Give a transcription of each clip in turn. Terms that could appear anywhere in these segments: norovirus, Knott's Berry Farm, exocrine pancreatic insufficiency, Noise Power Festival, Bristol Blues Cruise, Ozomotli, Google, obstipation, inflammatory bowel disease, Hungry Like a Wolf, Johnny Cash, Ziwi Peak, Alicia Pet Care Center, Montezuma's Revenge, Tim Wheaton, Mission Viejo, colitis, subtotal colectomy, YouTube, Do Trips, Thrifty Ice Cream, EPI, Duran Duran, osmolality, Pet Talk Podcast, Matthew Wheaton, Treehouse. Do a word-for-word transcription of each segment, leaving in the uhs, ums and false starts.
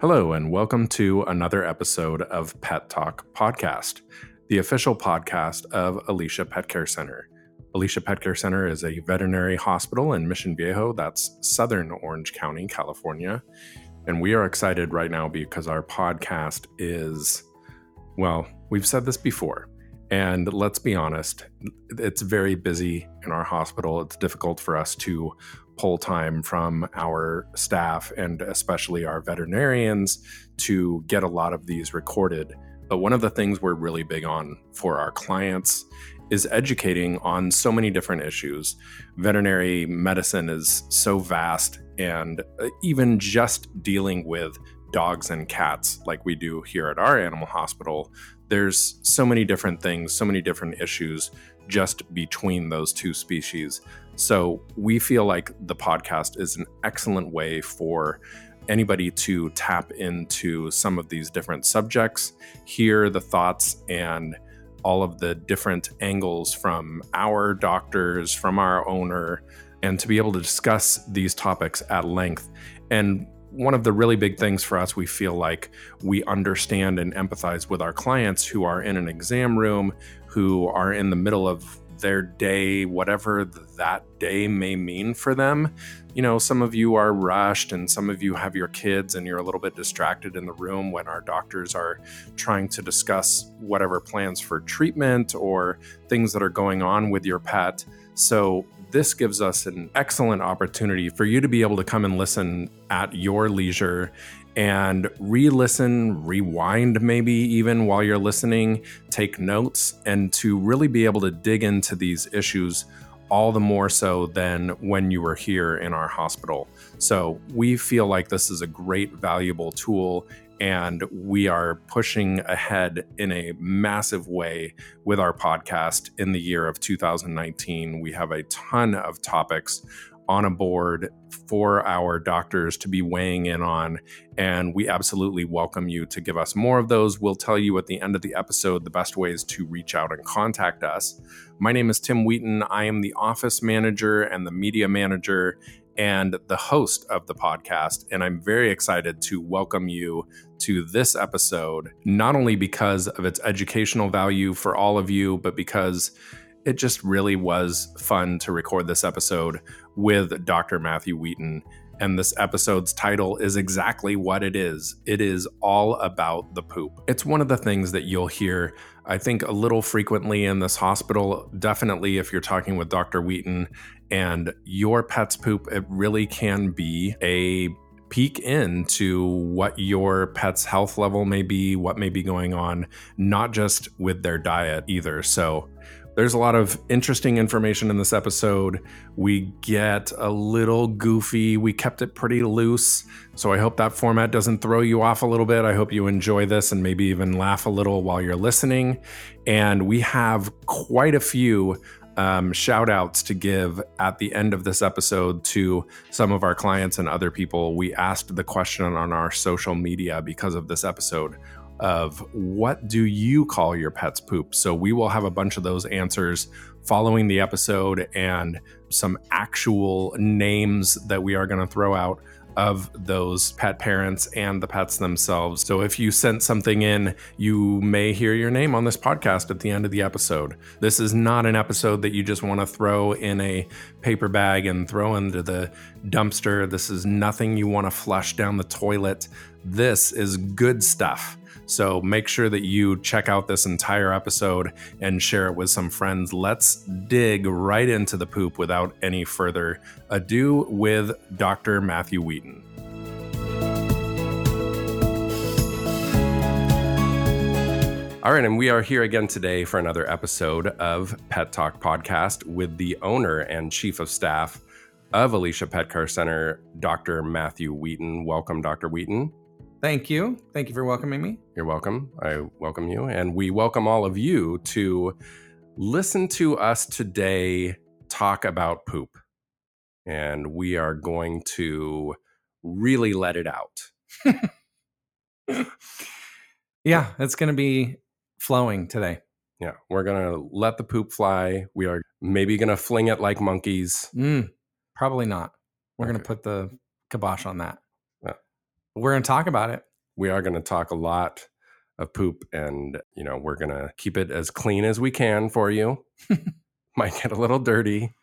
Hello, and welcome to another episode of Pet Talk Podcast, the official podcast of Alicia Pet Care Center. Alicia Pet Care Center is a veterinary hospital in Mission Viejo, that's southern Orange County, California. And we are excited right now because our podcast is, well, we've said this before, and let's be honest, it's very busy in our hospital. It's difficult for us to pull time from our staff and especially our veterinarians to get a lot of these recorded. But one of the things we're really big on for our clients is educating on so many different issues. Veterinary medicine is so vast, and even just dealing with dogs and cats like we do here at our animal hospital, there's so many different things, so many different issues just between those two species. So we feel like the podcast is an excellent way for anybody to tap into some of these different subjects, hear the thoughts and all of the different angles from our doctors, from our owner, and to be able to discuss these topics at length. And one of the really big things for us, we feel like we understand and empathize with our clients who are in an exam room, who are in the middle of their day, whatever that day may mean for them. You know, some of you are rushed and some of you have your kids and you're a little bit distracted in the room when our doctors are trying to discuss whatever plans for treatment or things that are going on with your pet. So this gives us an excellent opportunity for you to be able to come and listen at your leisure and re-listen, rewind maybe even while you're listening, take notes, and to really be able to dig into these issues all the more so than when you were here in our hospital. So we feel like this is a great, valuable tool, and we are pushing ahead in a massive way with our podcast in the year of two thousand nineteen. We have a ton of topics on a board for our doctors to be weighing in on, and we absolutely welcome you to give us more of those. We'll tell you at the end of the episode the best ways to reach out and contact us. My name is Tim Wheaton. I am the office manager and the media manager and the host of the podcast, and I'm very excited to welcome you to this episode, not only because of its educational value for all of you, but because it just really was fun to record this episode with Doctor Matthew Wheaton. And this episode's title is exactly what it is. It is all about the poop. It's one of the things that you'll hear, I think, a little frequently in this hospital. Definitely if you're talking with Doctor Wheaton and your pet's poop, it really can be a peek into what your pet's health level may be, what may be going on, not just with their diet either. So there's a lot of interesting information in this episode. We get a little goofy. We kept it pretty loose. So I hope that format doesn't throw you off a little bit. I hope you enjoy this and maybe even laugh a little while you're listening. And we have quite a few um, shout outs to give at the end of this episode to some of our clients and other people. We asked the question on our social media because of this episode of what do you call your pet's poop? So we will have a bunch of those answers following the episode and some actual names that we are going to throw out of those pet parents and the pets themselves. So if you sent something in, you may hear your name on this podcast at the end of the episode. This is not an episode that you just want to throw in a paper bag and throw into the dumpster. This is nothing you want to flush down the toilet. This is good stuff. So make sure that you check out this entire episode and share it with some friends. Let's dig right into the poop without any further ado with Doctor Matthew Wheaton. All right, and we are here again today for another episode of Pet Talk Podcast with the owner and chief of staff of Alicia Pet Care Center, Doctor Matthew Wheaton. Welcome, Doctor Wheaton. Thank you. Thank you for welcoming me. You're welcome. I welcome you. And we welcome all of you to listen to us today talk about poop. And we are going to really let it out. Yeah, it's going to be flowing today. Yeah, we're going to let the poop fly. We are maybe going to fling it like monkeys. Mm, probably not. We're okay. going to put the kibosh on that. Yeah. But we're going to talk about it. We are going to talk a lot of poop, and, you know, we're going to keep it as clean as we can for you. Might get a little dirty,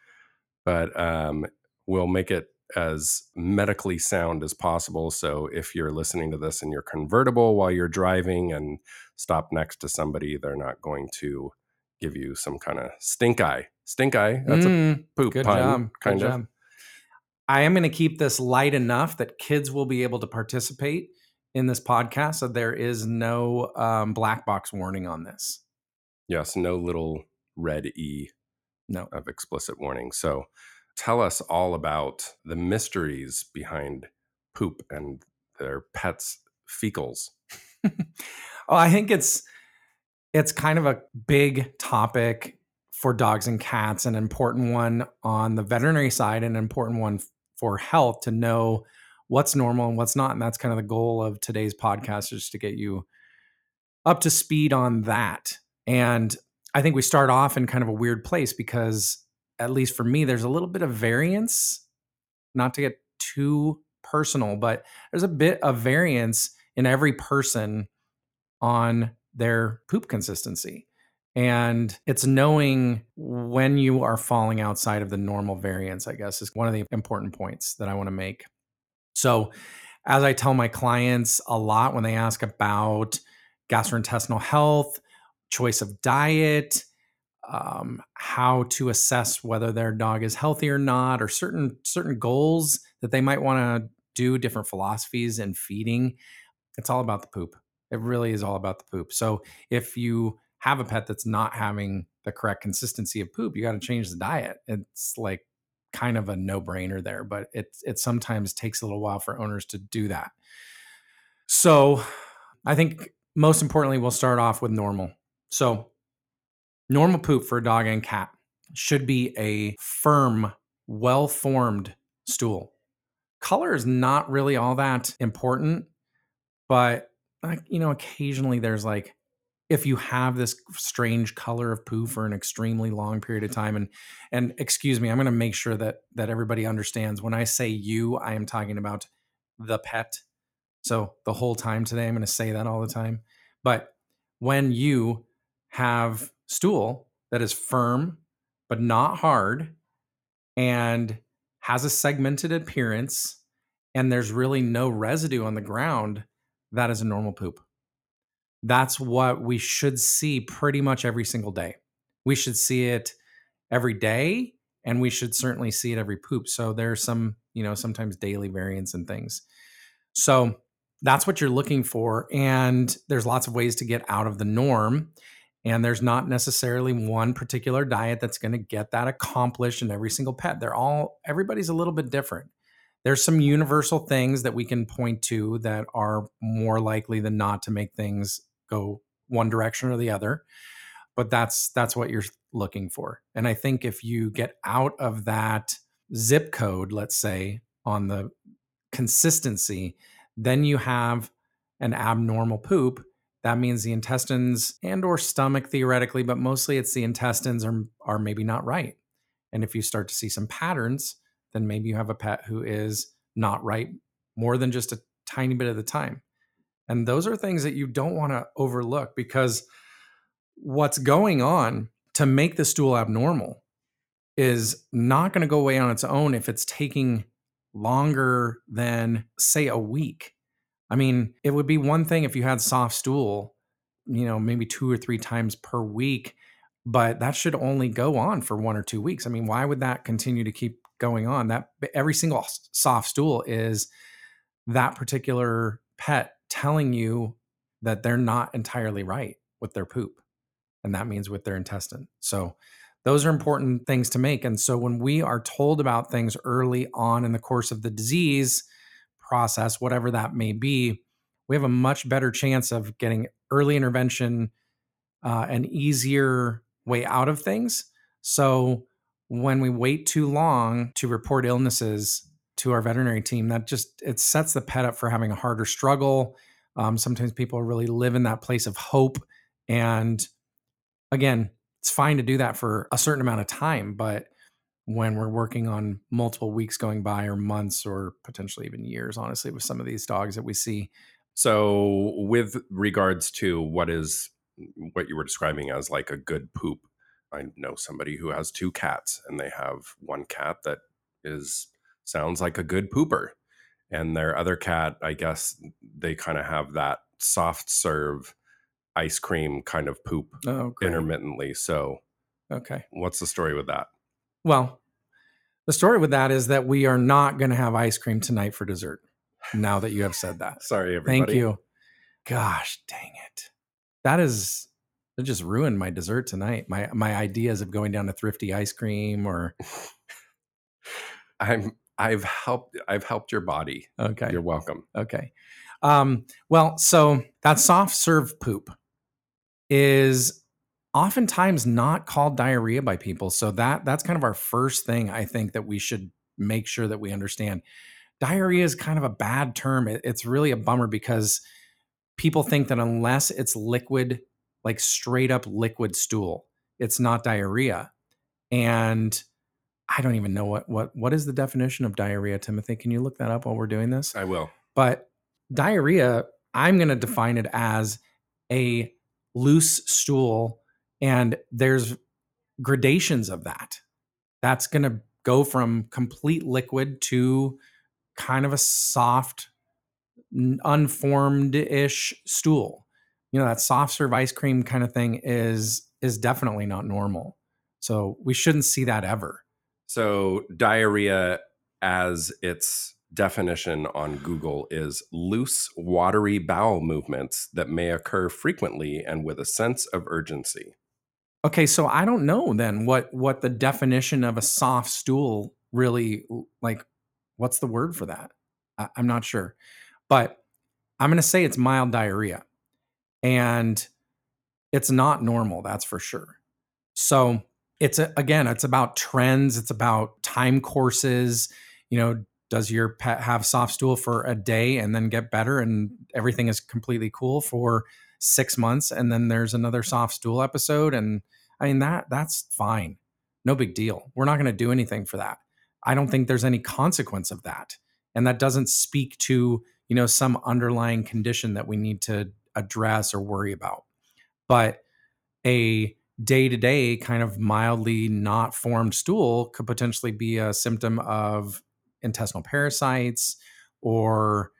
but um, we'll make it as medically sound as possible. So if you're listening to this in your convertible while you're driving and stop next to somebody, they're not going to give you some kind of stink eye. Stink eye. That's mm, a poop good pun, job. kind good of. Job. I am going to keep this light enough that kids will be able to participate in this podcast. So there is no um, black box warning on this. Yes. No little red E no. of explicit warning. So tell us all about the mysteries behind poop and their pets' fecals. oh, I think it's it's kind of a big topic for dogs and cats, an important one on the veterinary side, an important one for health, to know what's normal and what's not. And that's kind of the goal of today's podcast, is to get you up to speed on that. And I think we start off in kind of a weird place because, at least for me, there's a little bit of variance, not to get too personal, but there's a bit of variance in every person on their poop consistency. And it's knowing when you are falling outside of the normal variance, I guess, is one of the important points that I want to make. So as I tell my clients a lot when they ask about gastrointestinal health, choice of diet, Um, how to assess whether their dog is healthy or not, or certain certain goals that they might want to do, different philosophies in feeding. It's all about the poop. It really is all about the poop. So if you have a pet that's not having the correct consistency of poop, you got to change the diet. It's like kind of a no-brainer there, but it, it sometimes takes a little while for owners to do that. So I think most importantly, we'll start off with normal. So normal poop for a dog and cat should be a firm, well-formed stool. Color is not really all that important, but, you know, occasionally there's like, if you have this strange color of poo for an extremely long period of time, and and excuse me, I'm going to make sure that that everybody understands when I say you, I am talking about the pet. So the whole time today, I'm going to say that all the time. But when you have stool that is firm but not hard and has a segmented appearance and there's really no residue on the ground, that is a normal poop. That's what we should see pretty much every single day. We should see it every day, and we should certainly see it every poop. So there's some, you know, sometimes daily variance and things. So that's what you're looking for. And there's lots of ways to get out of the norm. And there's not necessarily one particular diet that's going to get that accomplished in every single pet. They're all, everybody's a little bit different. There's some universal things that we can point to that are more likely than not to make things go one direction or the other. But that's, that's what you're looking for. And I think if you get out of that zip code, let's say, on the consistency, then you have an abnormal poop. That means the intestines and or stomach theoretically, but mostly it's the intestines are, are maybe not right. And if you start to see some patterns, then maybe you have a pet who is not right more than just a tiny bit of the time. And those are things that you don't want to overlook, because what's going on to make the stool abnormal is not going to go away on its own if it's taking longer than, say, a week. I mean, it would be one thing if you had soft stool, you know, maybe two or three times per week, but that should only go on for one or two weeks. I mean, why would that continue to keep going on? That every single soft stool is that particular pet telling you that they're not entirely right with their poop. And that means with their intestine. So those are important things to make. And so when we are told about things early on in the course of the disease process, whatever that may be, we have a much better chance of getting early intervention, uh, an easier way out of things. So when we wait too long to report illnesses to our veterinary team, that just, it sets the pet up for having a harder struggle. Um, sometimes people really live in that place of hope. And again, it's fine to do that for a certain amount of time, but when we're working on multiple weeks going by or months or potentially even years, honestly, with some of these dogs that we see. So with regards to what is what you were describing as like a good poop, I know somebody who has two cats and they have one cat that is sounds like a good pooper. And their other cat, I guess they kind of have that soft serve ice cream kind of poop oh, intermittently. So okay, what's the story with that? Well, the story with that is that we are not going to have ice cream tonight for dessert. Now that you have said that. Sorry, everybody. Thank you. Gosh, dang it. That is, it just ruined my dessert tonight. My my ideas of going down to Thrifty Ice Cream or... I'm... I've helped, I've helped your body. Okay. You're welcome. Okay. Um, well, so that soft serve poop is oftentimes not called diarrhea by people. So that, that's kind of our first thing I think that we should make sure that we understand. Diarrhea is kind of a bad term. It, it's really a bummer because people think that unless it's liquid, like straight up liquid stool, it's not diarrhea. And I don't even know what, what, what is the definition of diarrhea, Timothy? Can you look that up while we're doing this? I will. But diarrhea, I'm going to define it as a loose stool, and there's gradations of that. That's going to go from complete liquid to kind of a soft, unformed-ish stool. You know, that soft serve ice cream kind of thing is, is definitely not normal. So we shouldn't see that ever. So diarrhea, as its definition on Google, is loose, watery bowel movements that may occur frequently and with a sense of urgency. Okay, so I don't know then what, what the definition of a soft stool really, like, what's the word for that? I, I'm not sure. But I'm going to say it's mild diarrhea. And it's not normal, that's for sure. So... It's a, again, it's about trends. It's about time courses. You know, does your pet have soft stool for a day and then get better and everything is completely cool for six months? And then there's another soft stool episode. And I mean, that that's fine. No big deal. We're not going to do anything for that. I don't think there's any consequence of that. And that doesn't speak to, you know, some underlying condition that we need to address or worry about. But a day-to-day kind of mildly not formed stool could potentially be a symptom of intestinal parasites or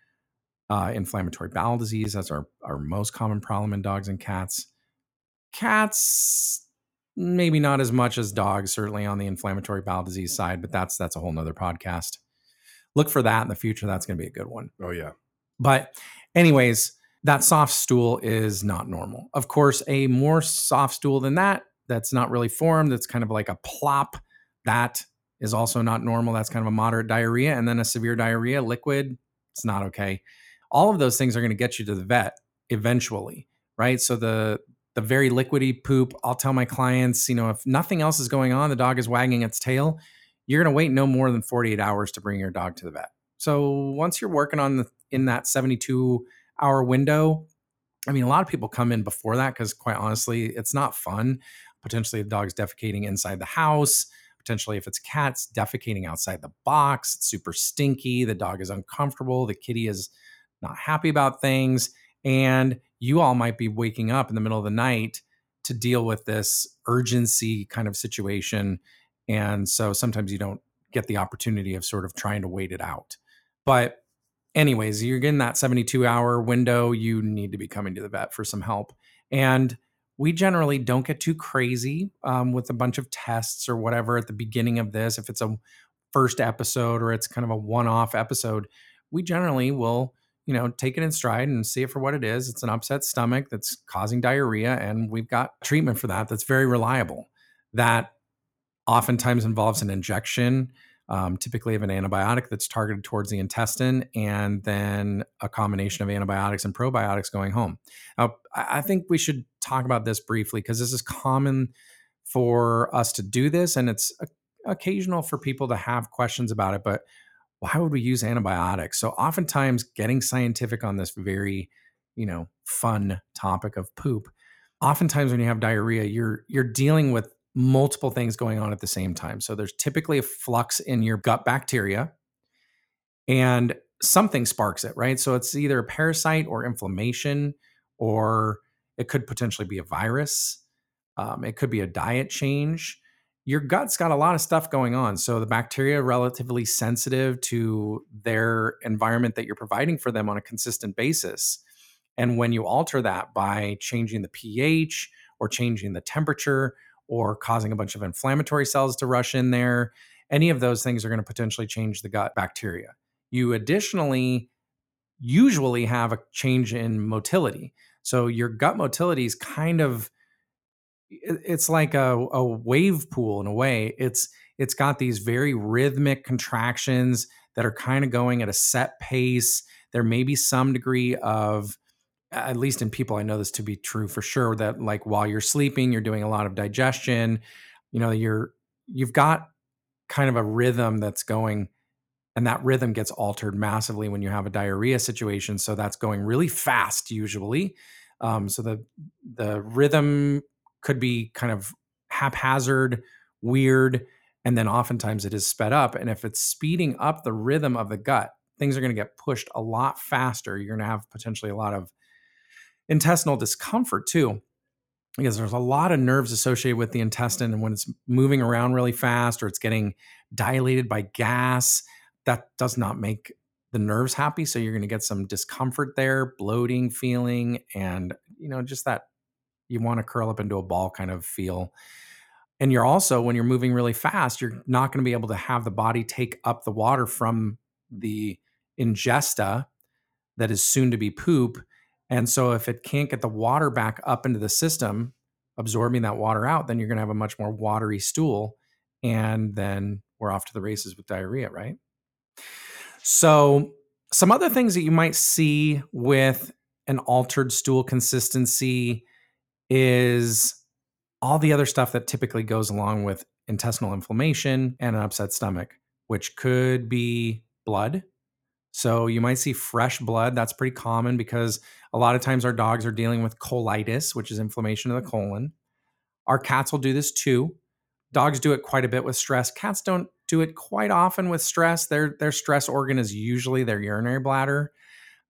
uh, inflammatory bowel disease. That's our, our most common problem in dogs and cats. Cats, maybe not as much as dogs, certainly on the inflammatory bowel disease side, but that's that's a whole nother podcast. Look for that in the future. That's going to be a good one. Oh, yeah. But anyways... that soft stool is not normal. Of course, a more soft stool than that, that's not really formed, that's kind of like a plop, that is also not normal. That's kind of a moderate diarrhea. And then a severe diarrhea, liquid, it's not okay. All of those things are going to get you to the vet eventually, right? So the the very liquidy poop, I'll tell my clients, you know, if nothing else is going on, the dog is wagging its tail, you're going to wait no more than forty-eight hours to bring your dog to the vet. So once you're working on the, in that seventy-two hour window. I mean, a lot of people come in before that because, quite honestly, it's not fun. Potentially, the dog's defecating inside the house. Potentially, if it's cats, defecating outside the box. It's super stinky. The dog is uncomfortable. The kitty is not happy about things. And you all might be waking up in the middle of the night to deal with this urgency kind of situation. And so sometimes you don't get the opportunity of sort of trying to wait it out. But anyways, you're getting that seventy-two hour window. You need to be coming to the vet for some help. And we generally don't get too crazy um, with a bunch of tests or whatever at the beginning of this. If it's a first episode or it's kind of a one-off episode, we generally will, you know, take it in stride and see it for what it is. It's an upset stomach that's causing diarrhea, and we've got treatment for that that's very reliable. That oftentimes involves an injection, Um, typically of an antibiotic that's targeted towards the intestine, and then a combination of antibiotics and probiotics going home. Now, I think we should talk about this briefly because this is common for us to do this, and it's occasional for people to have questions about it, but why would we use antibiotics? So oftentimes getting scientific on this very, you know, fun topic of poop, oftentimes when you have diarrhea, you're you're dealing with multiple things going on at the same time. So there's typically a flux in your gut bacteria and something sparks it, right? So it's either a parasite or inflammation, or it could potentially be a virus. Um, it could be a diet change. Your gut's got a lot of stuff going on. So the bacteria are relatively sensitive to their environment that you're providing for them on a consistent basis. And when you alter that by changing the pH or changing the temperature or causing a bunch of inflammatory cells to rush in there, any of those things are going to potentially change the gut bacteria. You additionally usually have a change in motility. So your gut motility is kind of, it's like a, a wave pool in a way. It's it's got these very rhythmic contractions that are kind of going at a set pace. There may be some degree of, at least in people, I know this to be true for sure, that like while you're sleeping, you're doing a lot of digestion. You know, you're you've got kind of a rhythm that's going, and that rhythm gets altered massively when you have a diarrhea situation. So that's going really fast usually. Um, so the the rhythm could be kind of haphazard, weird, and then oftentimes it is sped up. And if it's speeding up the rhythm of the gut, things are going to get pushed a lot faster. You're going to have potentially a lot of intestinal discomfort too, because there's a lot of nerves associated with the intestine. And when it's moving around really fast or it's getting dilated by gas, that does not make the nerves happy. So you're going to get some discomfort there, bloating feeling, and you know, just that you want to curl up into a ball kind of feel. And you're also, when you're moving really fast, you're not going to be able to have the body take up the water from the ingesta that is soon to be poop. And so if it can't get the water back up into the system, absorbing that water out, then you're going to have a much more watery stool. And then we're off to the races with diarrhea, right? So some other things that you might see with an altered stool consistency is all the other stuff that typically goes along with intestinal inflammation and an upset stomach, which could be blood. So you might see fresh blood. That's pretty common because a lot of times our dogs are dealing with colitis, which is inflammation of the colon. Our cats will do this too. Dogs do it quite a bit with stress. Cats don't do it quite often with stress. Their, their stress organ is usually their urinary bladder,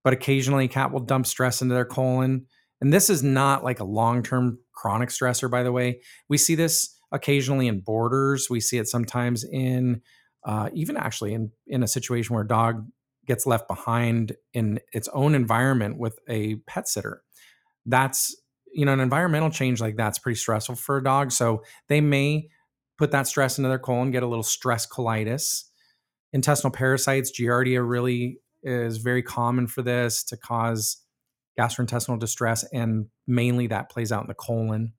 but occasionally a cat will dump stress into their colon. And this is not like a long-term chronic stressor, by the way. We see this occasionally in boarders. We see it sometimes in, uh, even actually in, in a situation where a dog gets left behind in its own environment with a pet sitter. That's, you know, an environmental change like that's pretty stressful for a dog. So they may put that stress into their colon, get a little stress colitis. Intestinal parasites, Giardia really is very common for this to cause gastrointestinal distress, and mainly that plays out in the colon.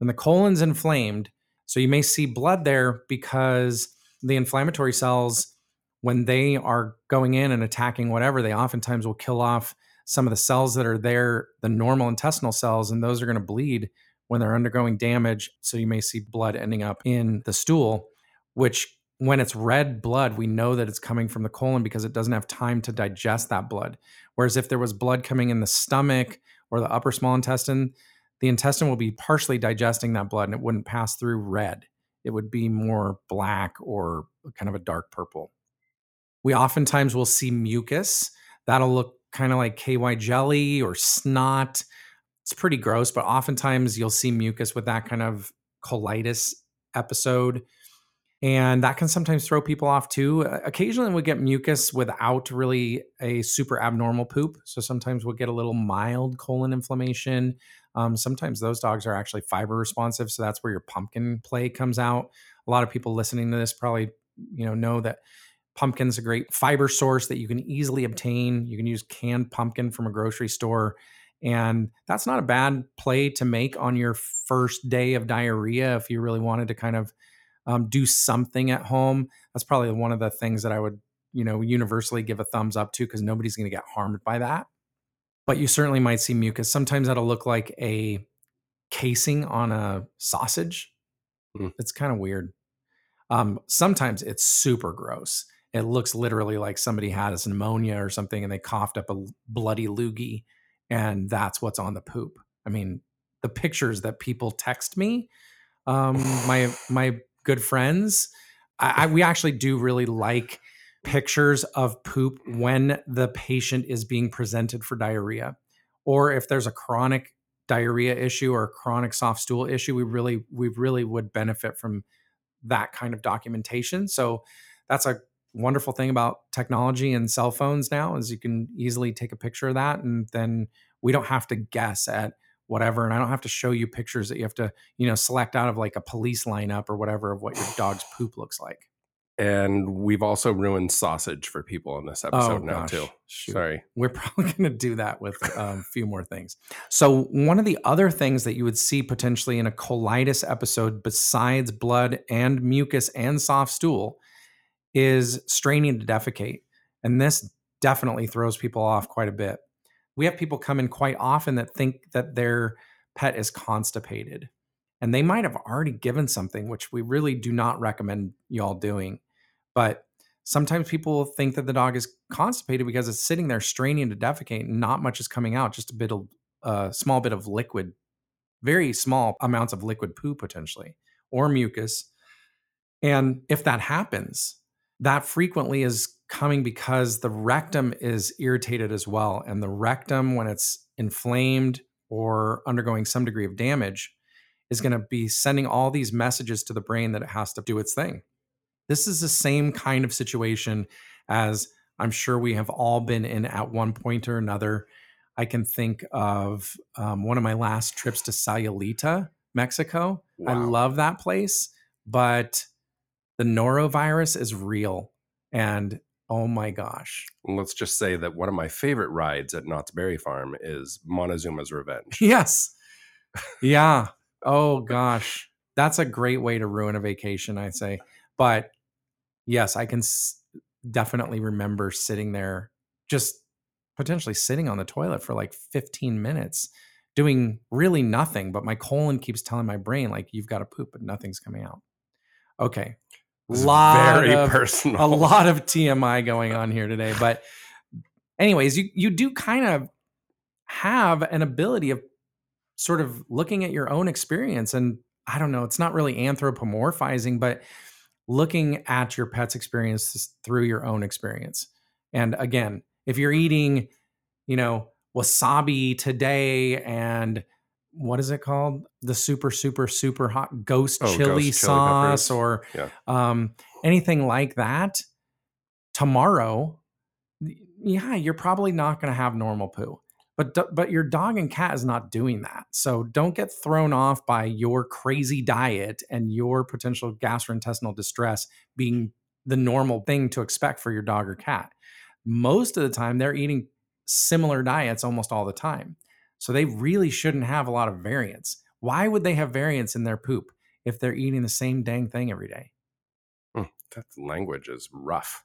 And the colon's inflamed, so you may see blood there because the inflammatory cells, when they are going in and attacking whatever, they oftentimes will kill off some of the cells that are there, the normal intestinal cells, and those are going to bleed when they're undergoing damage. So you may see blood ending up in the stool, which when it's red blood, we know that it's coming from the colon because it doesn't have time to digest that blood. Whereas if there was blood coming in the stomach or the upper small intestine, the intestine will be partially digesting that blood and it wouldn't pass through red. It would be more black or kind of a dark purple. We oftentimes will see mucus. That'll look kind of like K Y jelly or snot. It's pretty gross, but oftentimes you'll see mucus with that kind of colitis episode. And that can sometimes throw people off too. Occasionally we get mucus without really a super abnormal poop. So sometimes we'll get a little mild colon inflammation. Um, sometimes those dogs are actually fiber responsive. So that's where your pumpkin play comes out. A lot of people listening to this probably, you know, know that pumpkin's a great fiber source that you can easily obtain. You can use canned pumpkin from a grocery store. And that's not a bad play to make on your first day of diarrhea if you really wanted to kind of Um, do something at home. That's probably one of the things that I would, you know, universally give a thumbs up to because nobody's going to get harmed by that. But you certainly might see mucus. Sometimes that'll look like a casing on a sausage. Mm. It's kind of weird. Um, sometimes it's super gross. It looks literally like somebody had a pneumonia or something and they coughed up a bloody loogie and that's what's on the poop. I mean, the pictures that people text me um, my my good friends. I, I we actually do really like pictures of poop when the patient is being presented for diarrhea, or if there's a chronic diarrhea issue or a chronic soft stool issue. We really we really would benefit from that kind of documentation. So that's a wonderful thing about technology and cell phones now, is you can easily take a picture of that, and then we don't have to guess at whatever. And I don't have to show you pictures that you have to, you know, select out of like a police lineup or whatever of what your dog's poop looks like. And we've also ruined sausage for people in this episode oh, now gosh. too. Shoot. Sorry. We're probably going to do that with um, a few more things. So one of the other things that you would see potentially in a colitis episode, besides blood and mucus and soft stool, is straining to defecate. And this definitely throws people off quite a bit. We have people come in quite often that think that their pet is constipated, and they might have already given something, which we really do not recommend y'all doing. But sometimes people think that the dog is constipated because it's sitting there straining to defecate and not much is coming out, just a bit of a uh, small bit of liquid, very small amounts of liquid poo potentially, or mucus. And if that happens, that frequently is coming because the rectum is irritated as well. And the rectum, when it's inflamed or undergoing some degree of damage, is going to be sending all these messages to the brain that it has to do its thing. This is the same kind of situation as I'm sure we have all been in at one point or another. I can think of um, one of my last trips to Sayulita, Mexico. Wow. I love that place, but the norovirus is real. And oh my gosh. Let's just say that one of my favorite rides at Knott's Berry Farm is Montezuma's Revenge. Yes. Yeah. Oh gosh. That's a great way to ruin a vacation, I say. But yes, I can s- definitely remember sitting there, just potentially sitting on the toilet for like fifteen minutes, doing really nothing. But my colon keeps telling my brain, like, you've got to poop, but nothing's coming out. Okay. Lot very of, personal. A lot of T M I going on here today. But anyways, you, you do kind of have an ability of sort of looking at your own experience. And I don't know, it's not really anthropomorphizing, but looking at your pet's experience through your own experience. And again, if you're eating, you know, wasabi today and what is it called? The super, super, super hot ghost oh, chili ghost sauce chili or yeah. um, anything like that. Tomorrow, yeah, you're probably not going to have normal poo, but but your dog and cat is not doing that. So don't get thrown off by your crazy diet and your potential gastrointestinal distress being the normal thing to expect for your dog or cat. Most of the time, they're eating similar diets almost all the time. So they really shouldn't have a lot of variance. Why would they have variance in their poop if they're eating the same dang thing every day? Mm, that language is rough.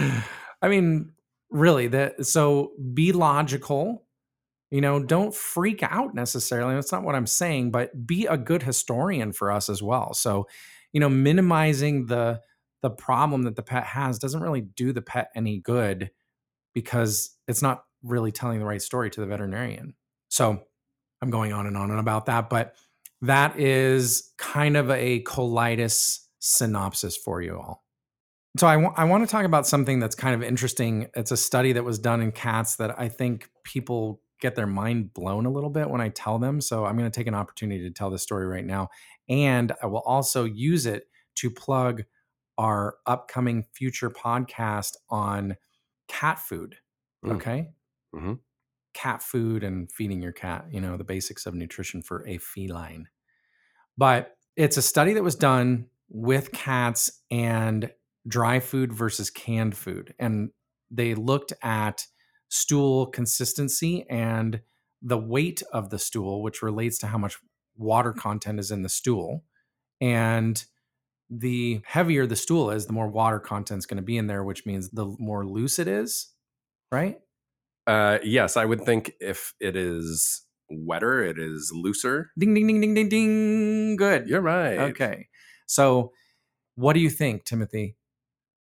I mean, really, that, so be logical, you know, don't freak out necessarily. That's not what I'm saying, but be a good historian for us as well. So, you know, minimizing the, the problem that the pet has doesn't really do the pet any good, because it's not really telling the right story to the veterinarian. So I'm going on and on and about that, but that is kind of a colitis synopsis for you all. So I, w- I want to talk about something that's kind of interesting. It's a study that was done in cats that I think people get their mind blown a little bit when I tell them. So I'm going to take an opportunity to tell this story right now. And I will also use it to plug our upcoming future podcast on cat food. Okay. Mm-hmm. Cat food and feeding your cat, you know, the basics of nutrition for a feline. But it's a study that was done with cats and dry food versus canned food. And they looked at stool consistency and the weight of the stool, which relates to how much water content is in the stool. And the heavier the stool is, the more water content is going to be in there, which means the more loose it is. Right? Uh, yes, I would think if it is wetter, it is looser. Ding, ding, ding, ding, ding, ding. Good. You're right. Okay. So what do you think, Timothy?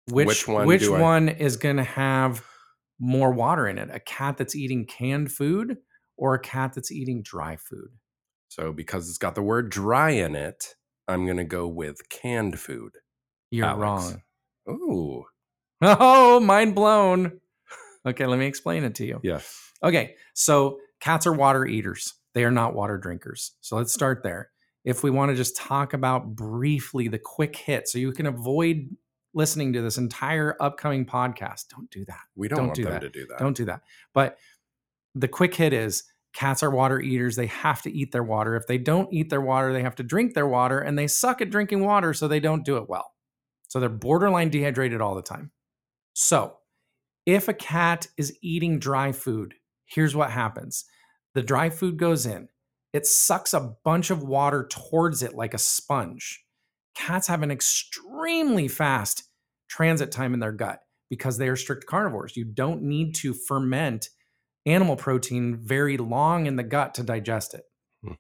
Which, which one, which one I... is going to have more water in it? A cat that's eating canned food or a cat that's eating dry food? So because it's got the word dry in it, I'm going to go with canned food. You're Alex. Wrong. Ooh. Oh, mind blown. Okay, let me explain it to you. Yes. Okay, so cats are water eaters. They are not water drinkers. So let's start there. If we want to just talk about briefly the quick hit, so you can avoid listening to this entire upcoming podcast. Don't do that. We don't, don't want do them that. to do that. Don't do that. But the quick hit is cats are water eaters. They have to eat their water. If they don't eat their water, they have to drink their water, and they suck at drinking water, so they don't do it well. So they're borderline dehydrated all the time. So if a cat is eating dry food, here's what happens. The dry food goes in. It sucks a bunch of water towards it like a sponge. Cats have an extremely fast transit time in their gut because they are strict carnivores. You don't need to ferment animal protein very long in the gut to digest it. Hmm.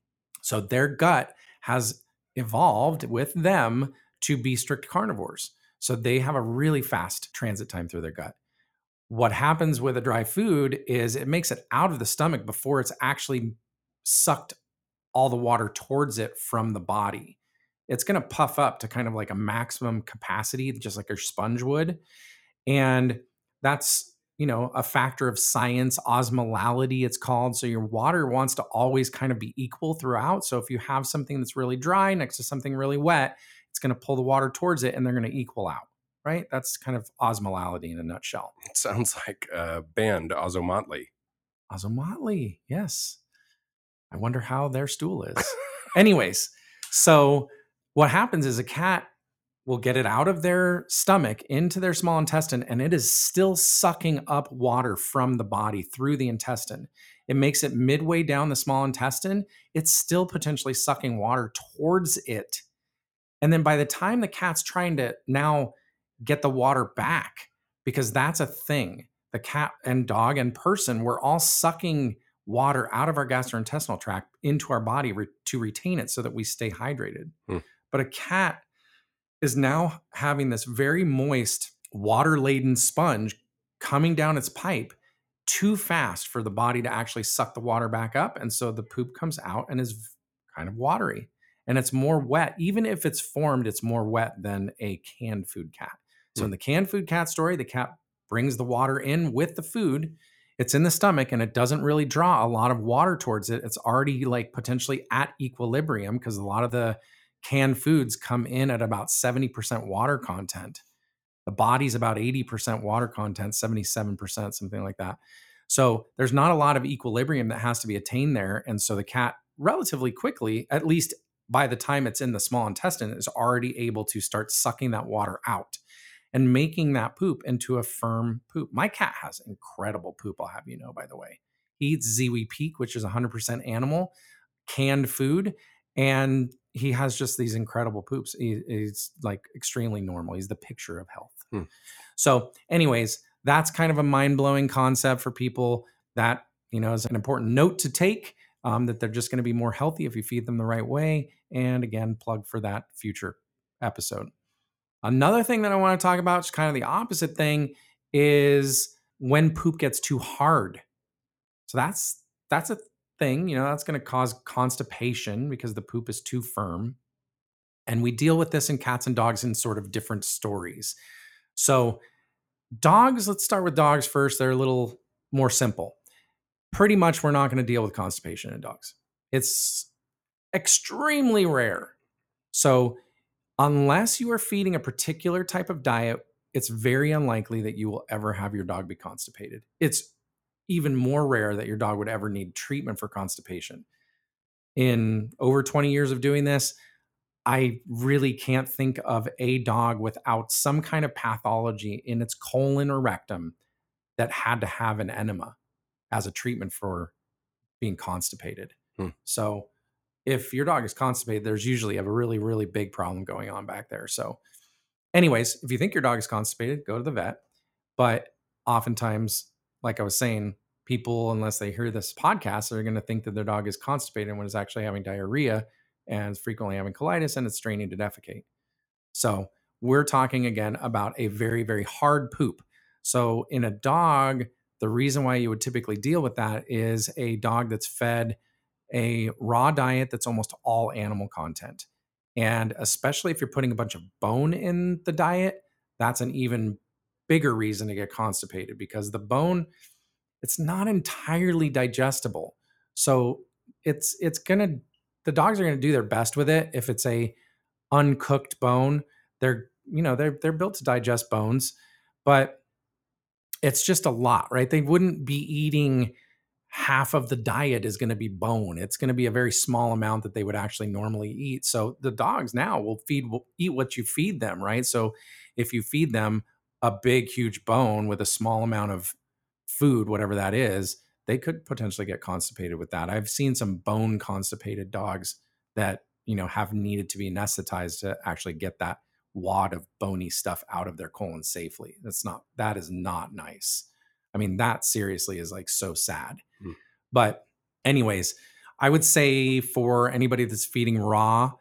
So their gut has evolved with them to be strict carnivores. So they have a really fast transit time through their gut. What happens with a dry food is it makes it out of the stomach before it's actually sucked all the water towards it from the body. It's going to puff up to kind of like a maximum capacity, just like a sponge would. And that's, you know, a factor of science, osmolality it's called. So your water wants to always kind of be equal throughout. So if you have something that's really dry next to something really wet, it's going to pull the water towards it and they're going to equal out, right? That's kind of osmolality in a nutshell. It sounds like a band, Ozomotli. Ozomotli, yes. I wonder how their stool is. Anyways, so what happens is a cat will get it out of their stomach into their small intestine, and it is still sucking up water from the body through the intestine. It makes it midway down the small intestine. It's still potentially sucking water towards it. And then by the time the cat's trying to now get the water back, because that's a thing, the cat and dog and person, we're all sucking water out of our gastrointestinal tract into our body re- to retain it so that we stay hydrated. Hmm. But a cat is now having this very moist, water-laden sponge coming down its pipe too fast for the body to actually suck the water back up. And so the poop comes out and is kind of watery. And it's more wet. Even if it's formed, it's more wet than a canned food cat. So mm. in the canned food cat story, the cat brings the water in with the food. It's in the stomach and it doesn't really draw a lot of water towards it. It's already like potentially at equilibrium because a lot of the canned foods come in at about seventy percent water content. The body's about eighty percent water content, seventy-seven percent, something like that. So there's not a lot of equilibrium that has to be attained there. And so the cat relatively quickly, at least by the time it's in the small intestine, is already able to start sucking that water out and making that poop into a firm poop. My cat has incredible poop, I'll have you know, by the way. He eats Ziwi Peak, which is one hundred percent animal, canned food, and he has just these incredible poops. He, he's like extremely normal. He's the picture of health. Hmm. So anyways, that's kind of a mind-blowing concept for people that, you know, is an important note to take, um, that they're just going to be more healthy if you feed them the right way. And again, plug for that future episode. Another thing that I want to talk about, just kind of the opposite thing, is when poop gets too hard. So that's that's a thing, you know, that's going to cause constipation because the poop is too firm. And we deal with this in cats and dogs in sort of different stories. So dogs, let's start with dogs first. They're a little more simple. Pretty much we're not going to deal with constipation in dogs. It's extremely rare. So unless you are feeding a particular type of diet, it's very unlikely that you will ever have your dog be constipated. It's even more rare that your dog would ever need treatment for constipation. In over twenty years of doing this, I really can't think of a dog without some kind of pathology in its colon or rectum that had to have an enema as a treatment for being constipated. Hmm. So if your dog is constipated, there's usually a really, really big problem going on back there. So anyways, if you think your dog is constipated, go to the vet. But oftentimes, like I was saying, people, unless they hear this podcast, they're going to think that their dog is constipated when it's actually having diarrhea and it's frequently having colitis and it's straining to defecate. So we're talking again about a very, very hard poop. So in a dog, the reason why you would typically deal with that is a dog that's fed a raw diet that's almost all animal content. And especially if you're putting a bunch of bone in the diet, that's an even bigger reason to get constipated, because the bone, it's not entirely digestible. So it's it's gonna, the dogs are gonna do their best with it. If it's a uncooked bone, they're, you know, they're they're built to digest bones, but it's just a lot, right? They wouldn't be eating half of the diet is going to be bone. It's going to be a very small amount that they would actually normally eat. So the dogs now will feed, will eat what you feed them, right? So if you feed them a big, huge bone with a small amount of food, whatever that is, they could potentially get constipated with that. I've seen some bone constipated dogs that, you know, have needed to be anesthetized to actually get that wad of bony stuff out of their colon safely. That's not, that is not nice. I mean, that seriously is like so sad. Mm. But anyways, I would say for anybody that's feeding raw,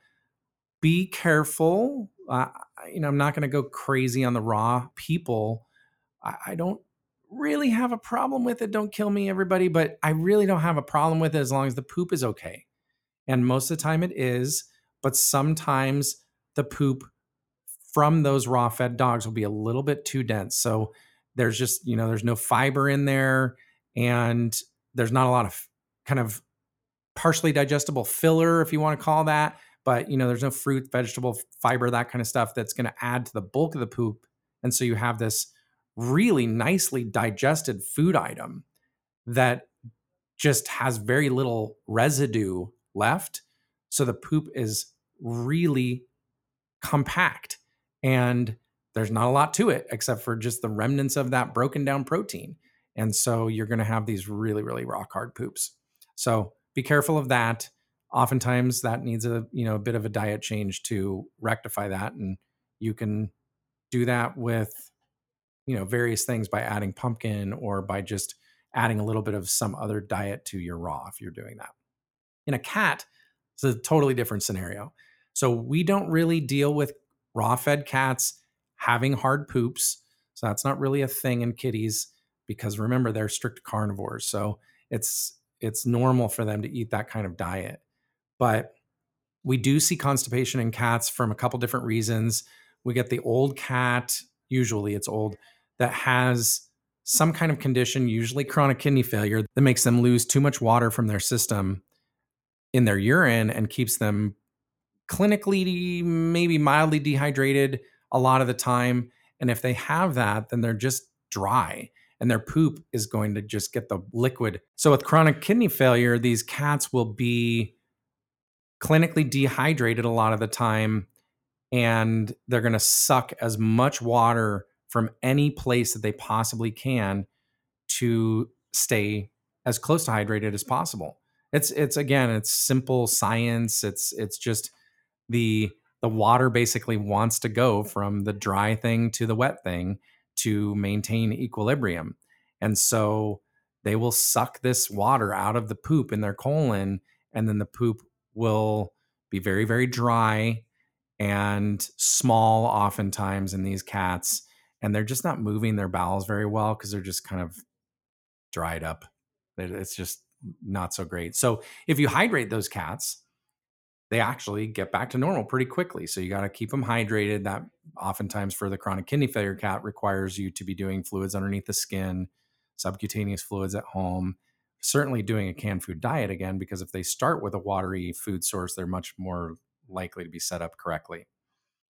be careful. Uh, you know, I'm not going to go crazy on the raw people. I, I don't really have a problem with it. Don't kill me, everybody. But I really don't have a problem with it as long as the poop is okay. And most of the time it is. But sometimes the poop from those raw fed dogs will be a little bit too dense. So there's just, you know, there's no fiber in there, and there's not a lot of kind of partially digestible filler, if you want to call that. But, you know, there's no fruit, vegetable, fiber, that kind of stuff that's going to add to the bulk of the poop. And so you have this really nicely digested food item that just has very little residue left. So the poop is really compact, and there's not a lot to it except for just the remnants of that broken down protein. And so you're going to have these really, really rock hard poops. So be careful of that. Oftentimes that needs a, you know, a bit of a diet change to rectify that. And you can do that with, you know, various things by adding pumpkin or by just adding a little bit of some other diet to your raw if you're doing that. In a cat, it's a totally different scenario. So we don't really deal with raw fed cats having hard poops. So that's not really a thing in kitties, because remember, they're strict carnivores. So it's, it's normal for them to eat that kind of diet. But we do see constipation in cats from a couple different reasons. We get the old cat, usually it's old, that has some kind of condition, usually chronic kidney failure, that makes them lose too much water from their system in their urine and keeps them clinically, maybe mildly dehydrated a lot of the time. And if they have that, then they're just dry and their poop is going to just get the liquid. So with chronic kidney failure, these cats will be clinically dehydrated a lot of the time, and they're going to suck as much water from any place that they possibly can to stay as close to hydrated as possible. It's, it's again, it's simple science. It's, it's just the The water basically wants to go from the dry thing to the wet thing to maintain equilibrium. And so they will suck this water out of the poop in their colon, and then the poop will be very, very dry and small oftentimes in these cats. And they're just not moving their bowels very well because they're just kind of dried up. It's just not so great. So if you hydrate those cats, they actually get back to normal pretty quickly. So you got to keep them hydrated. That oftentimes for the chronic kidney failure cat requires you to be doing fluids underneath the skin, subcutaneous fluids at home, certainly doing a canned food diet again, because if they start with a watery food source, they're much more likely to be set up correctly.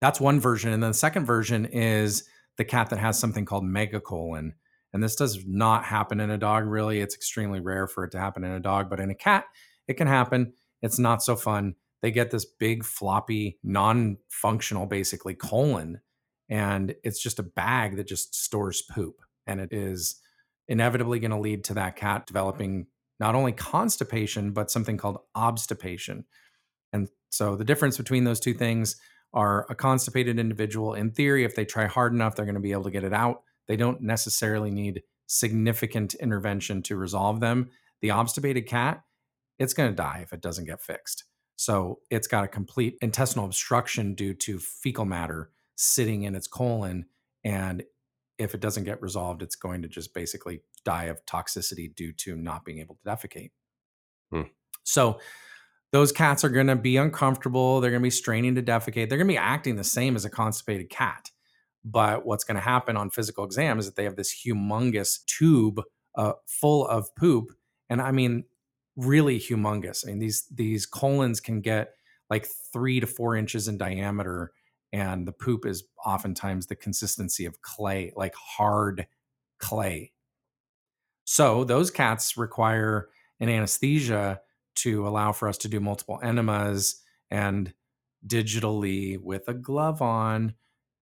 That's one version. And then the second version is the cat that has something called megacolon. And this does not happen in a dog, really. It's extremely rare for it to happen in a dog, but in a cat, it can happen. It's not so fun. They get this big, floppy, non-functional, basically, colon, and it's just a bag that just stores poop. And it is inevitably going to lead to that cat developing not only constipation, but something called obstipation. And so the difference between those two things are a constipated individual, in theory, if they try hard enough, they're going to be able to get it out. They don't necessarily need significant intervention to resolve them. The obstipated cat, it's going to die if it doesn't get fixed. So it's got a complete intestinal obstruction due to fecal matter sitting in its colon. And if it doesn't get resolved, it's going to just basically die of toxicity due to not being able to defecate. Hmm. So those cats are going to be uncomfortable. They're going to be straining to defecate. They're going to be acting the same as a constipated cat. But what's going to happen on physical exam is that they have this humongous tube uh, full of poop. And I mean, really humongous. I mean, these, these colons can get like three to four inches in diameter. And the poop is oftentimes the consistency of clay, like hard clay. So those cats require an anesthesia to allow for us to do multiple enemas and digitally with a glove on,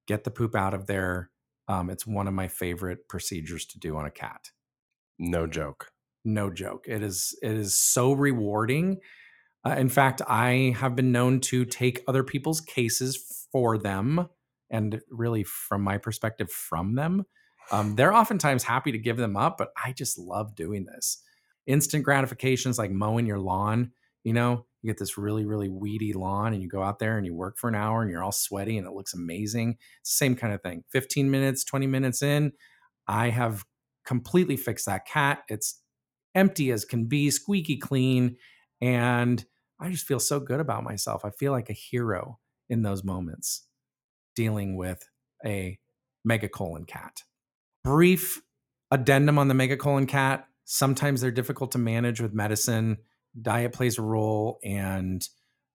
get the poop out of there. Um, it's one of my favorite procedures to do on a cat. No joke. No joke. It is, it is so rewarding. Uh, in fact, I have been known to take other people's cases for them, and really from my perspective, from them. Um, they're oftentimes happy to give them up, but I just love doing this. Instant gratifications like mowing your lawn. You know, you get this really, really weedy lawn and you go out there and you work for an hour and you're all sweaty and it looks amazing. It's the same kind of thing. fifteen minutes, twenty minutes in, I have completely fixed that cat. It's empty as can be, squeaky clean. And I just feel so good about myself. I feel like a hero in those moments dealing with a megacolon cat. Brief addendum on the megacolon cat. Sometimes they're difficult to manage with medicine. Diet plays a role, and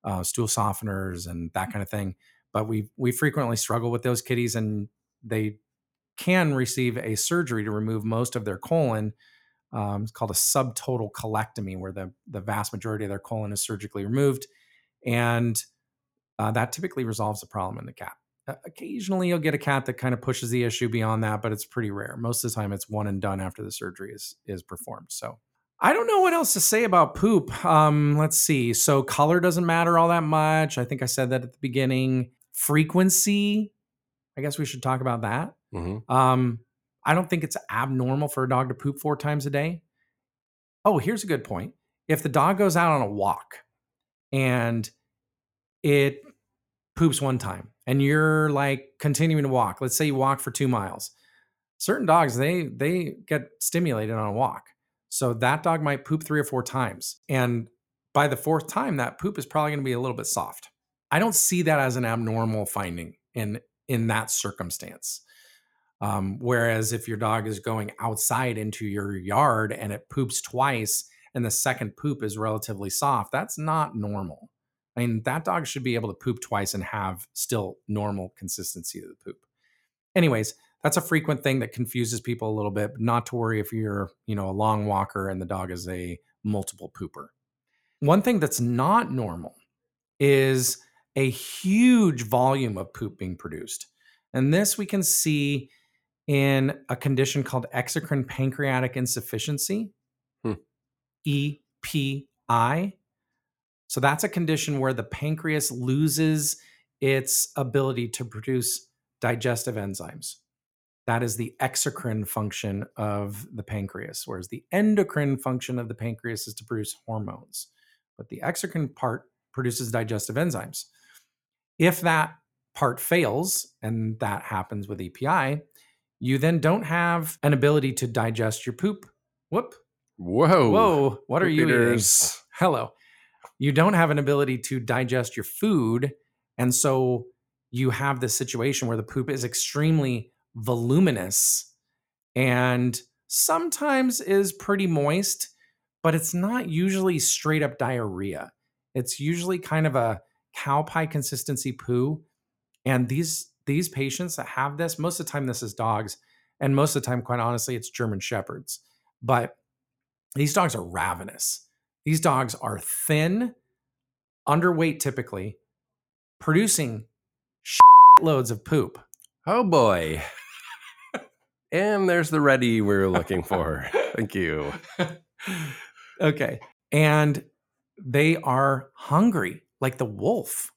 uh, stool softeners and that kind of thing. But we we frequently struggle with those kitties, and they can receive a surgery to remove most of their colon. Um, it's called a subtotal colectomy, where the, the vast majority of their colon is surgically removed. And uh, that typically resolves the problem in the cat. Occasionally you'll get a cat that kind of pushes the issue beyond that, but it's pretty rare. Most of the time it's one and done after the surgery is, is performed. So I don't know what else to say about poop. Um, let's see. So color doesn't matter all that much. I think I said that at the beginning. Frequency, I guess we should talk about that. Mm-hmm. Um, I don't think it's abnormal for a dog to poop four times a day. Oh, here's a good point. If the dog goes out on a walk and it poops one time, and you're like continuing to walk. Let's say you walk for two miles. Certain dogs, they they get stimulated on a walk. So that dog might poop three or four times. And by the fourth time, that poop is probably going to be a little bit soft. I don't see that as an abnormal finding in, in that circumstance. Um, whereas if your dog is going outside into your yard and it poops twice and the second poop is relatively soft, that's not normal. I mean, that dog should be able to poop twice and have still normal consistency of the poop. Anyways, that's a frequent thing that confuses people a little bit, but not to worry if you're, you know, a long walker and the dog is a multiple pooper. One thing that's not normal is a huge volume of poop being produced. And this we can see in a condition called exocrine pancreatic insufficiency, hmm. E P I. So that's a condition where the pancreas loses its ability to produce digestive enzymes. That is the exocrine function of the pancreas, whereas the endocrine function of the pancreas is to produce hormones. But the exocrine part produces digestive enzymes. If that part fails, and that happens with E P I, you then don't have an ability to digest your poop. Whoop. Whoa. Whoa. What are you eating? Hello. You don't have an ability to digest your food. And so you have this situation where the poop is extremely voluminous and sometimes is pretty moist, but it's not usually straight up diarrhea. It's usually kind of a cow pie consistency poo. And these, these patients that have this, most of the time this is dogs. And most of the time, quite honestly, it's German Shepherds. But these dogs are ravenous. These dogs are thin, underweight typically, producing shitloads of poop. Oh boy. And there's the ready we were looking for. Thank you. Okay. And they are hungry, like the wolf.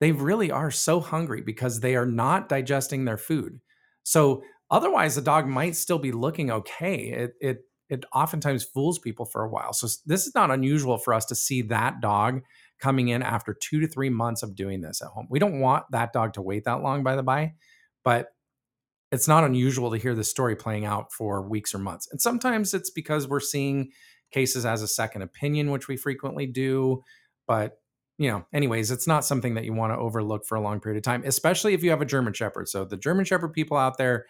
They really are so hungry because they are not digesting their food. So otherwise the dog might still be looking okay. It, it, It oftentimes fools people for a while. So this is not unusual for us to see that dog coming in after two to three months of doing this at home. We don't want that dog to wait that long, by the by, but it's not unusual to hear this story playing out for weeks or months. And sometimes it's because we're seeing cases as a second opinion, which we frequently do. But, you know, anyways, it's not something that you want to overlook for a long period of time, especially if you have a German Shepherd. So the German Shepherd people out there,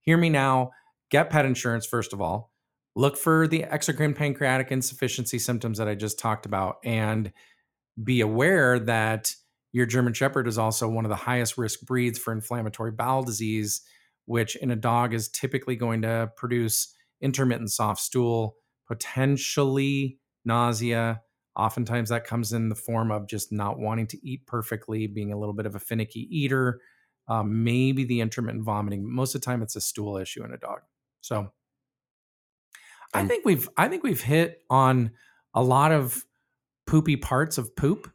hear me now, get pet insurance, first of all. Look for the exocrine pancreatic insufficiency symptoms that I just talked about, and be aware that your German Shepherd is also one of the highest risk breeds for inflammatory bowel disease, which in a dog is typically going to produce intermittent soft stool, potentially nausea. Oftentimes that comes in the form of just not wanting to eat perfectly, being a little bit of a finicky eater, um, maybe the intermittent vomiting. Most of the time it's a stool issue in a dog. So I think we've I think we've hit on a lot of poopy parts of poop.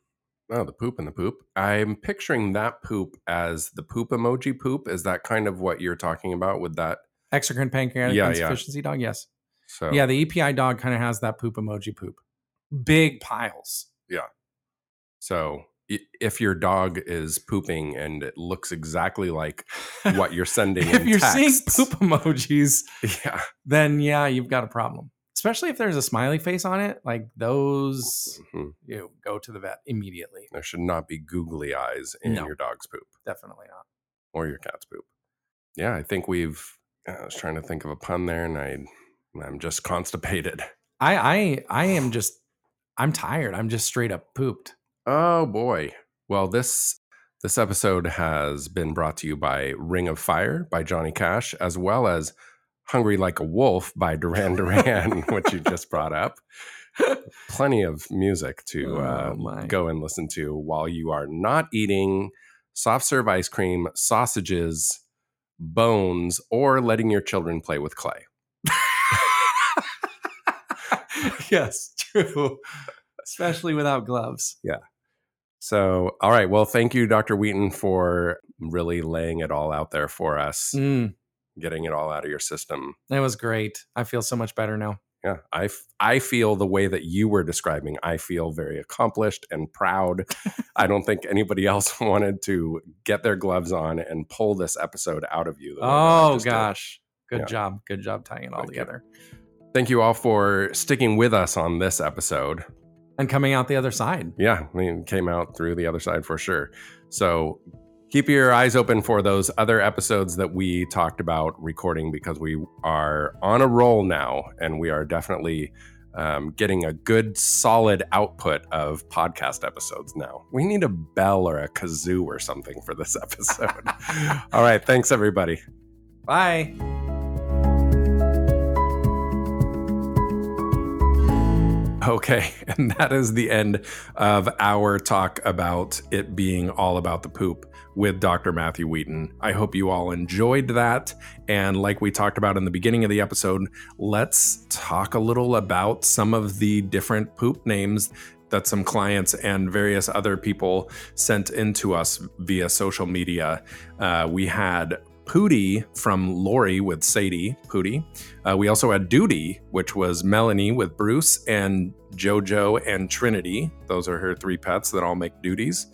Oh, the poop and the poop. I'm picturing that poop as the poop emoji poop. Is that kind of what you're talking about with that? Exocrine pancreatic yeah, insufficiency yeah. dog, yes. So yeah, the E P I dog kind of has that poop emoji poop. Big piles. Yeah. So if your dog is pooping and it looks exactly like what you're sending if in you're texts, seeing poop emojis, yeah. then yeah, you've got a problem. Especially if there's a smiley face on it, like those, mm-hmm. you know, go to the vet immediately. There should not be googly eyes in no, your dog's poop. Definitely not. Or your cat's poop. Yeah, I think we've, I was trying to think of a pun there and I, I'm just constipated. I, I, I am just, I'm tired. I'm just straight up pooped. Oh boy. Well, this this episode has been brought to you by Ring of Fire by Johnny Cash, as well as Hungry Like a Wolf by Duran Duran, which you just brought up. Plenty of music to uh, oh go and listen to while you are not eating soft serve ice cream, sausages, bones, or letting your children play with clay. Yes, true. Especially without gloves. Yeah. So, all right. Well, thank you, Doctor Wheaton, for really laying it all out there for us, mm. getting it all out of your system. That was great. I feel so much better now. Yeah. I, f- I feel the way that you were describing. I feel very accomplished and proud. I don't think anybody else wanted to get their gloves on and pull this episode out of you. Oh, gosh. Did. Good yeah. job. Good job tying it all thank together. You. Thank you all for sticking with us on this episode. And coming out the other side. Yeah, we came out through the other side for sure. So keep your eyes open for those other episodes that we talked about recording, because we are on a roll now and we are definitely um, getting a good solid output of podcast episodes now. We need a bell or a kazoo or something for this episode. All right. Thanks, everybody. Bye. Okay, and that is the end of our talk about it being all about the poop with Doctor Matthew Wheaton. I hope you all enjoyed that. And like we talked about in the beginning of the episode, let's talk a little about some of the different poop names that some clients and various other people sent in to us via social media. Uh, we had Pootie from Lori with Sadie, Pootie. Uh, we also had Duty, which was Melanie with Bruce, and Jojo and Trinity. Those are her three pets that all make duties.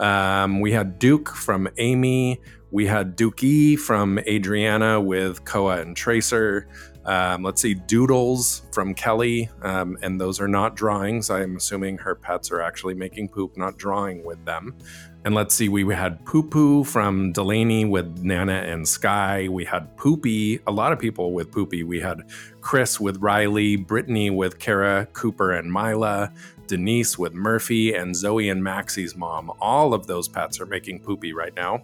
Um, we had Duke from Amy. We had Dookie from Adriana with Koa and Tracer. Um, let's see, Doodles from Kelly. Um, and those are not drawings. I'm assuming her pets are actually making poop, not drawing with them. And let's see, we had Poo Poo from Delaney with Nana and Sky. We had Poopy, a lot of people with Poopy. We had Chris with Riley, Brittany with Kara, Cooper and Mila, Denise with Murphy, and Zoe and Maxie's mom. All of those pets are making Poopy right now.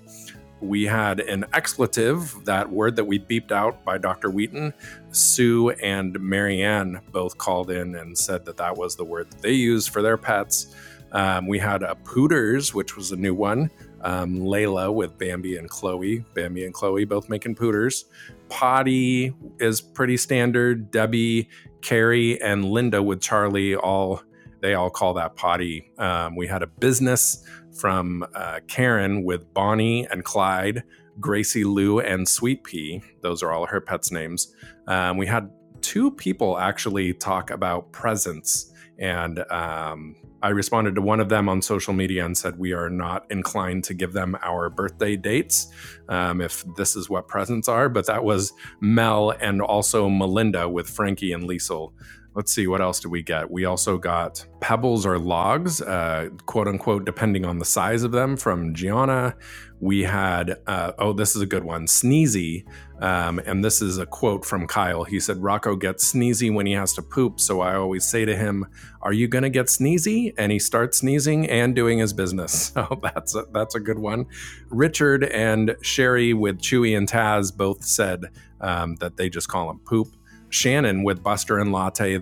We had an expletive, that word that we beeped out by Doctor Wheaton. Sue and Marianne both called in and said that that was the word that they used for their pets. Um, we had a Pooters, which was a new one. Um, Layla with Bambi and Chloe. Bambi and Chloe both making Pooters. Potty is pretty standard. Debbie, Carrie, and Linda with Charlie, all they all call that Potty. Um, we had a Business from uh, Karen with Bonnie and Clyde, Gracie Lou, and Sweet Pea. Those are all her pets' names. Um, we had two people actually talk about presents, and um, I responded to one of them on social media and said we are not inclined to give them our birthday dates um, if this is what presents are, but that was Mel and also Melinda with Frankie and Liesl Let's see, what else did we get? We also got pebbles or logs, uh, quote unquote, depending on the size of them, from Gianna. We had, uh, oh, this is a good one, Sneezy. Um, and this is a quote from Kyle. He said, "Rocco gets sneezy when he has to poop. So I always say to him, are you going to get sneezy? And he starts sneezing and doing his business." So that's a, that's a good one. Richard and Sherry with Chewy and Taz both said um, that they just call him poop. Shannon with Buster and Latte,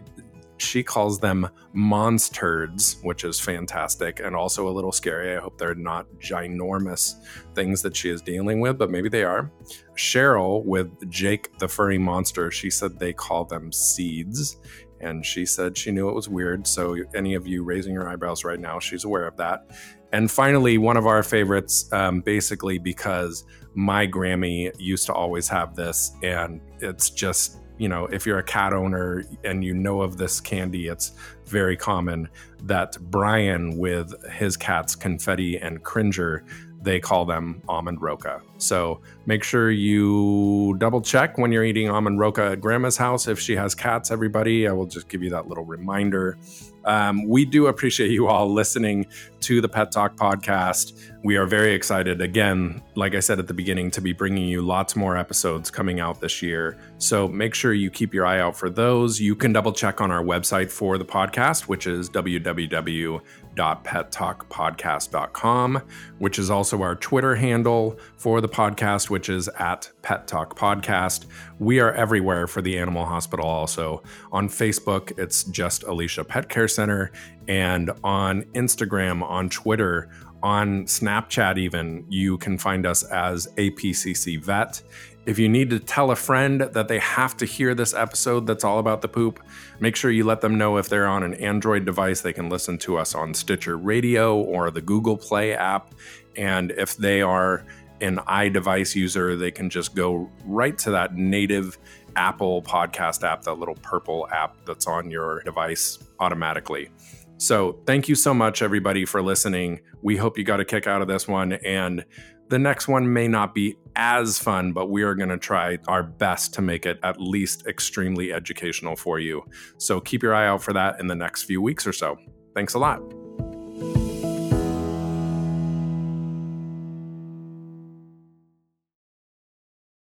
she calls them monsterds, which is fantastic and also a little scary. I hope they're not ginormous things that she is dealing with, but maybe they are. Cheryl with Jake the Furry Monster, she said they call them seeds. And she said she knew it was weird. So any of you raising your eyebrows right now, she's aware of that. And finally, one of our favorites, um, basically because my Grammy used to always have this, and it's just, you know, if you're a cat owner and you know of this candy, it's very common, that Brian with his cats Confetti and Cringer, they call them almond roca. So make sure you double check when you're eating almond roca at grandma's house. If she has cats, everybody, I will just give you that little reminder. Um, we do appreciate you all listening to the Pet Talk podcast. We are very excited, again, like I said at the beginning, to be bringing you lots more episodes coming out this year. So make sure you keep your eye out for those. You can double check on our website for the podcast, which is w w w dot pet talk podcast dot com, which is also our Twitter handle for the podcast, which is at Pet Talk Podcast. We are everywhere for the Animal Hospital also. On Facebook, it's just Alicia Pet Care Center, and on Instagram, on Twitter, on Snapchat even, you can find us as A P C C Vet. If you need to tell a friend that they have to hear this episode that's all about the poop, make sure you let them know. If they're on an Android device, they can listen to us on Stitcher Radio or the Google Play app. And if they are an iDevice user, they can just go right to that native Apple podcast app, that little purple app that's on your device automatically. So thank you so much, everybody, for listening. We hope you got a kick out of this one. And the next one may not be as fun, but we are going to try our best to make it at least extremely educational for you. So keep your eye out for that in the next few weeks or so. Thanks a lot.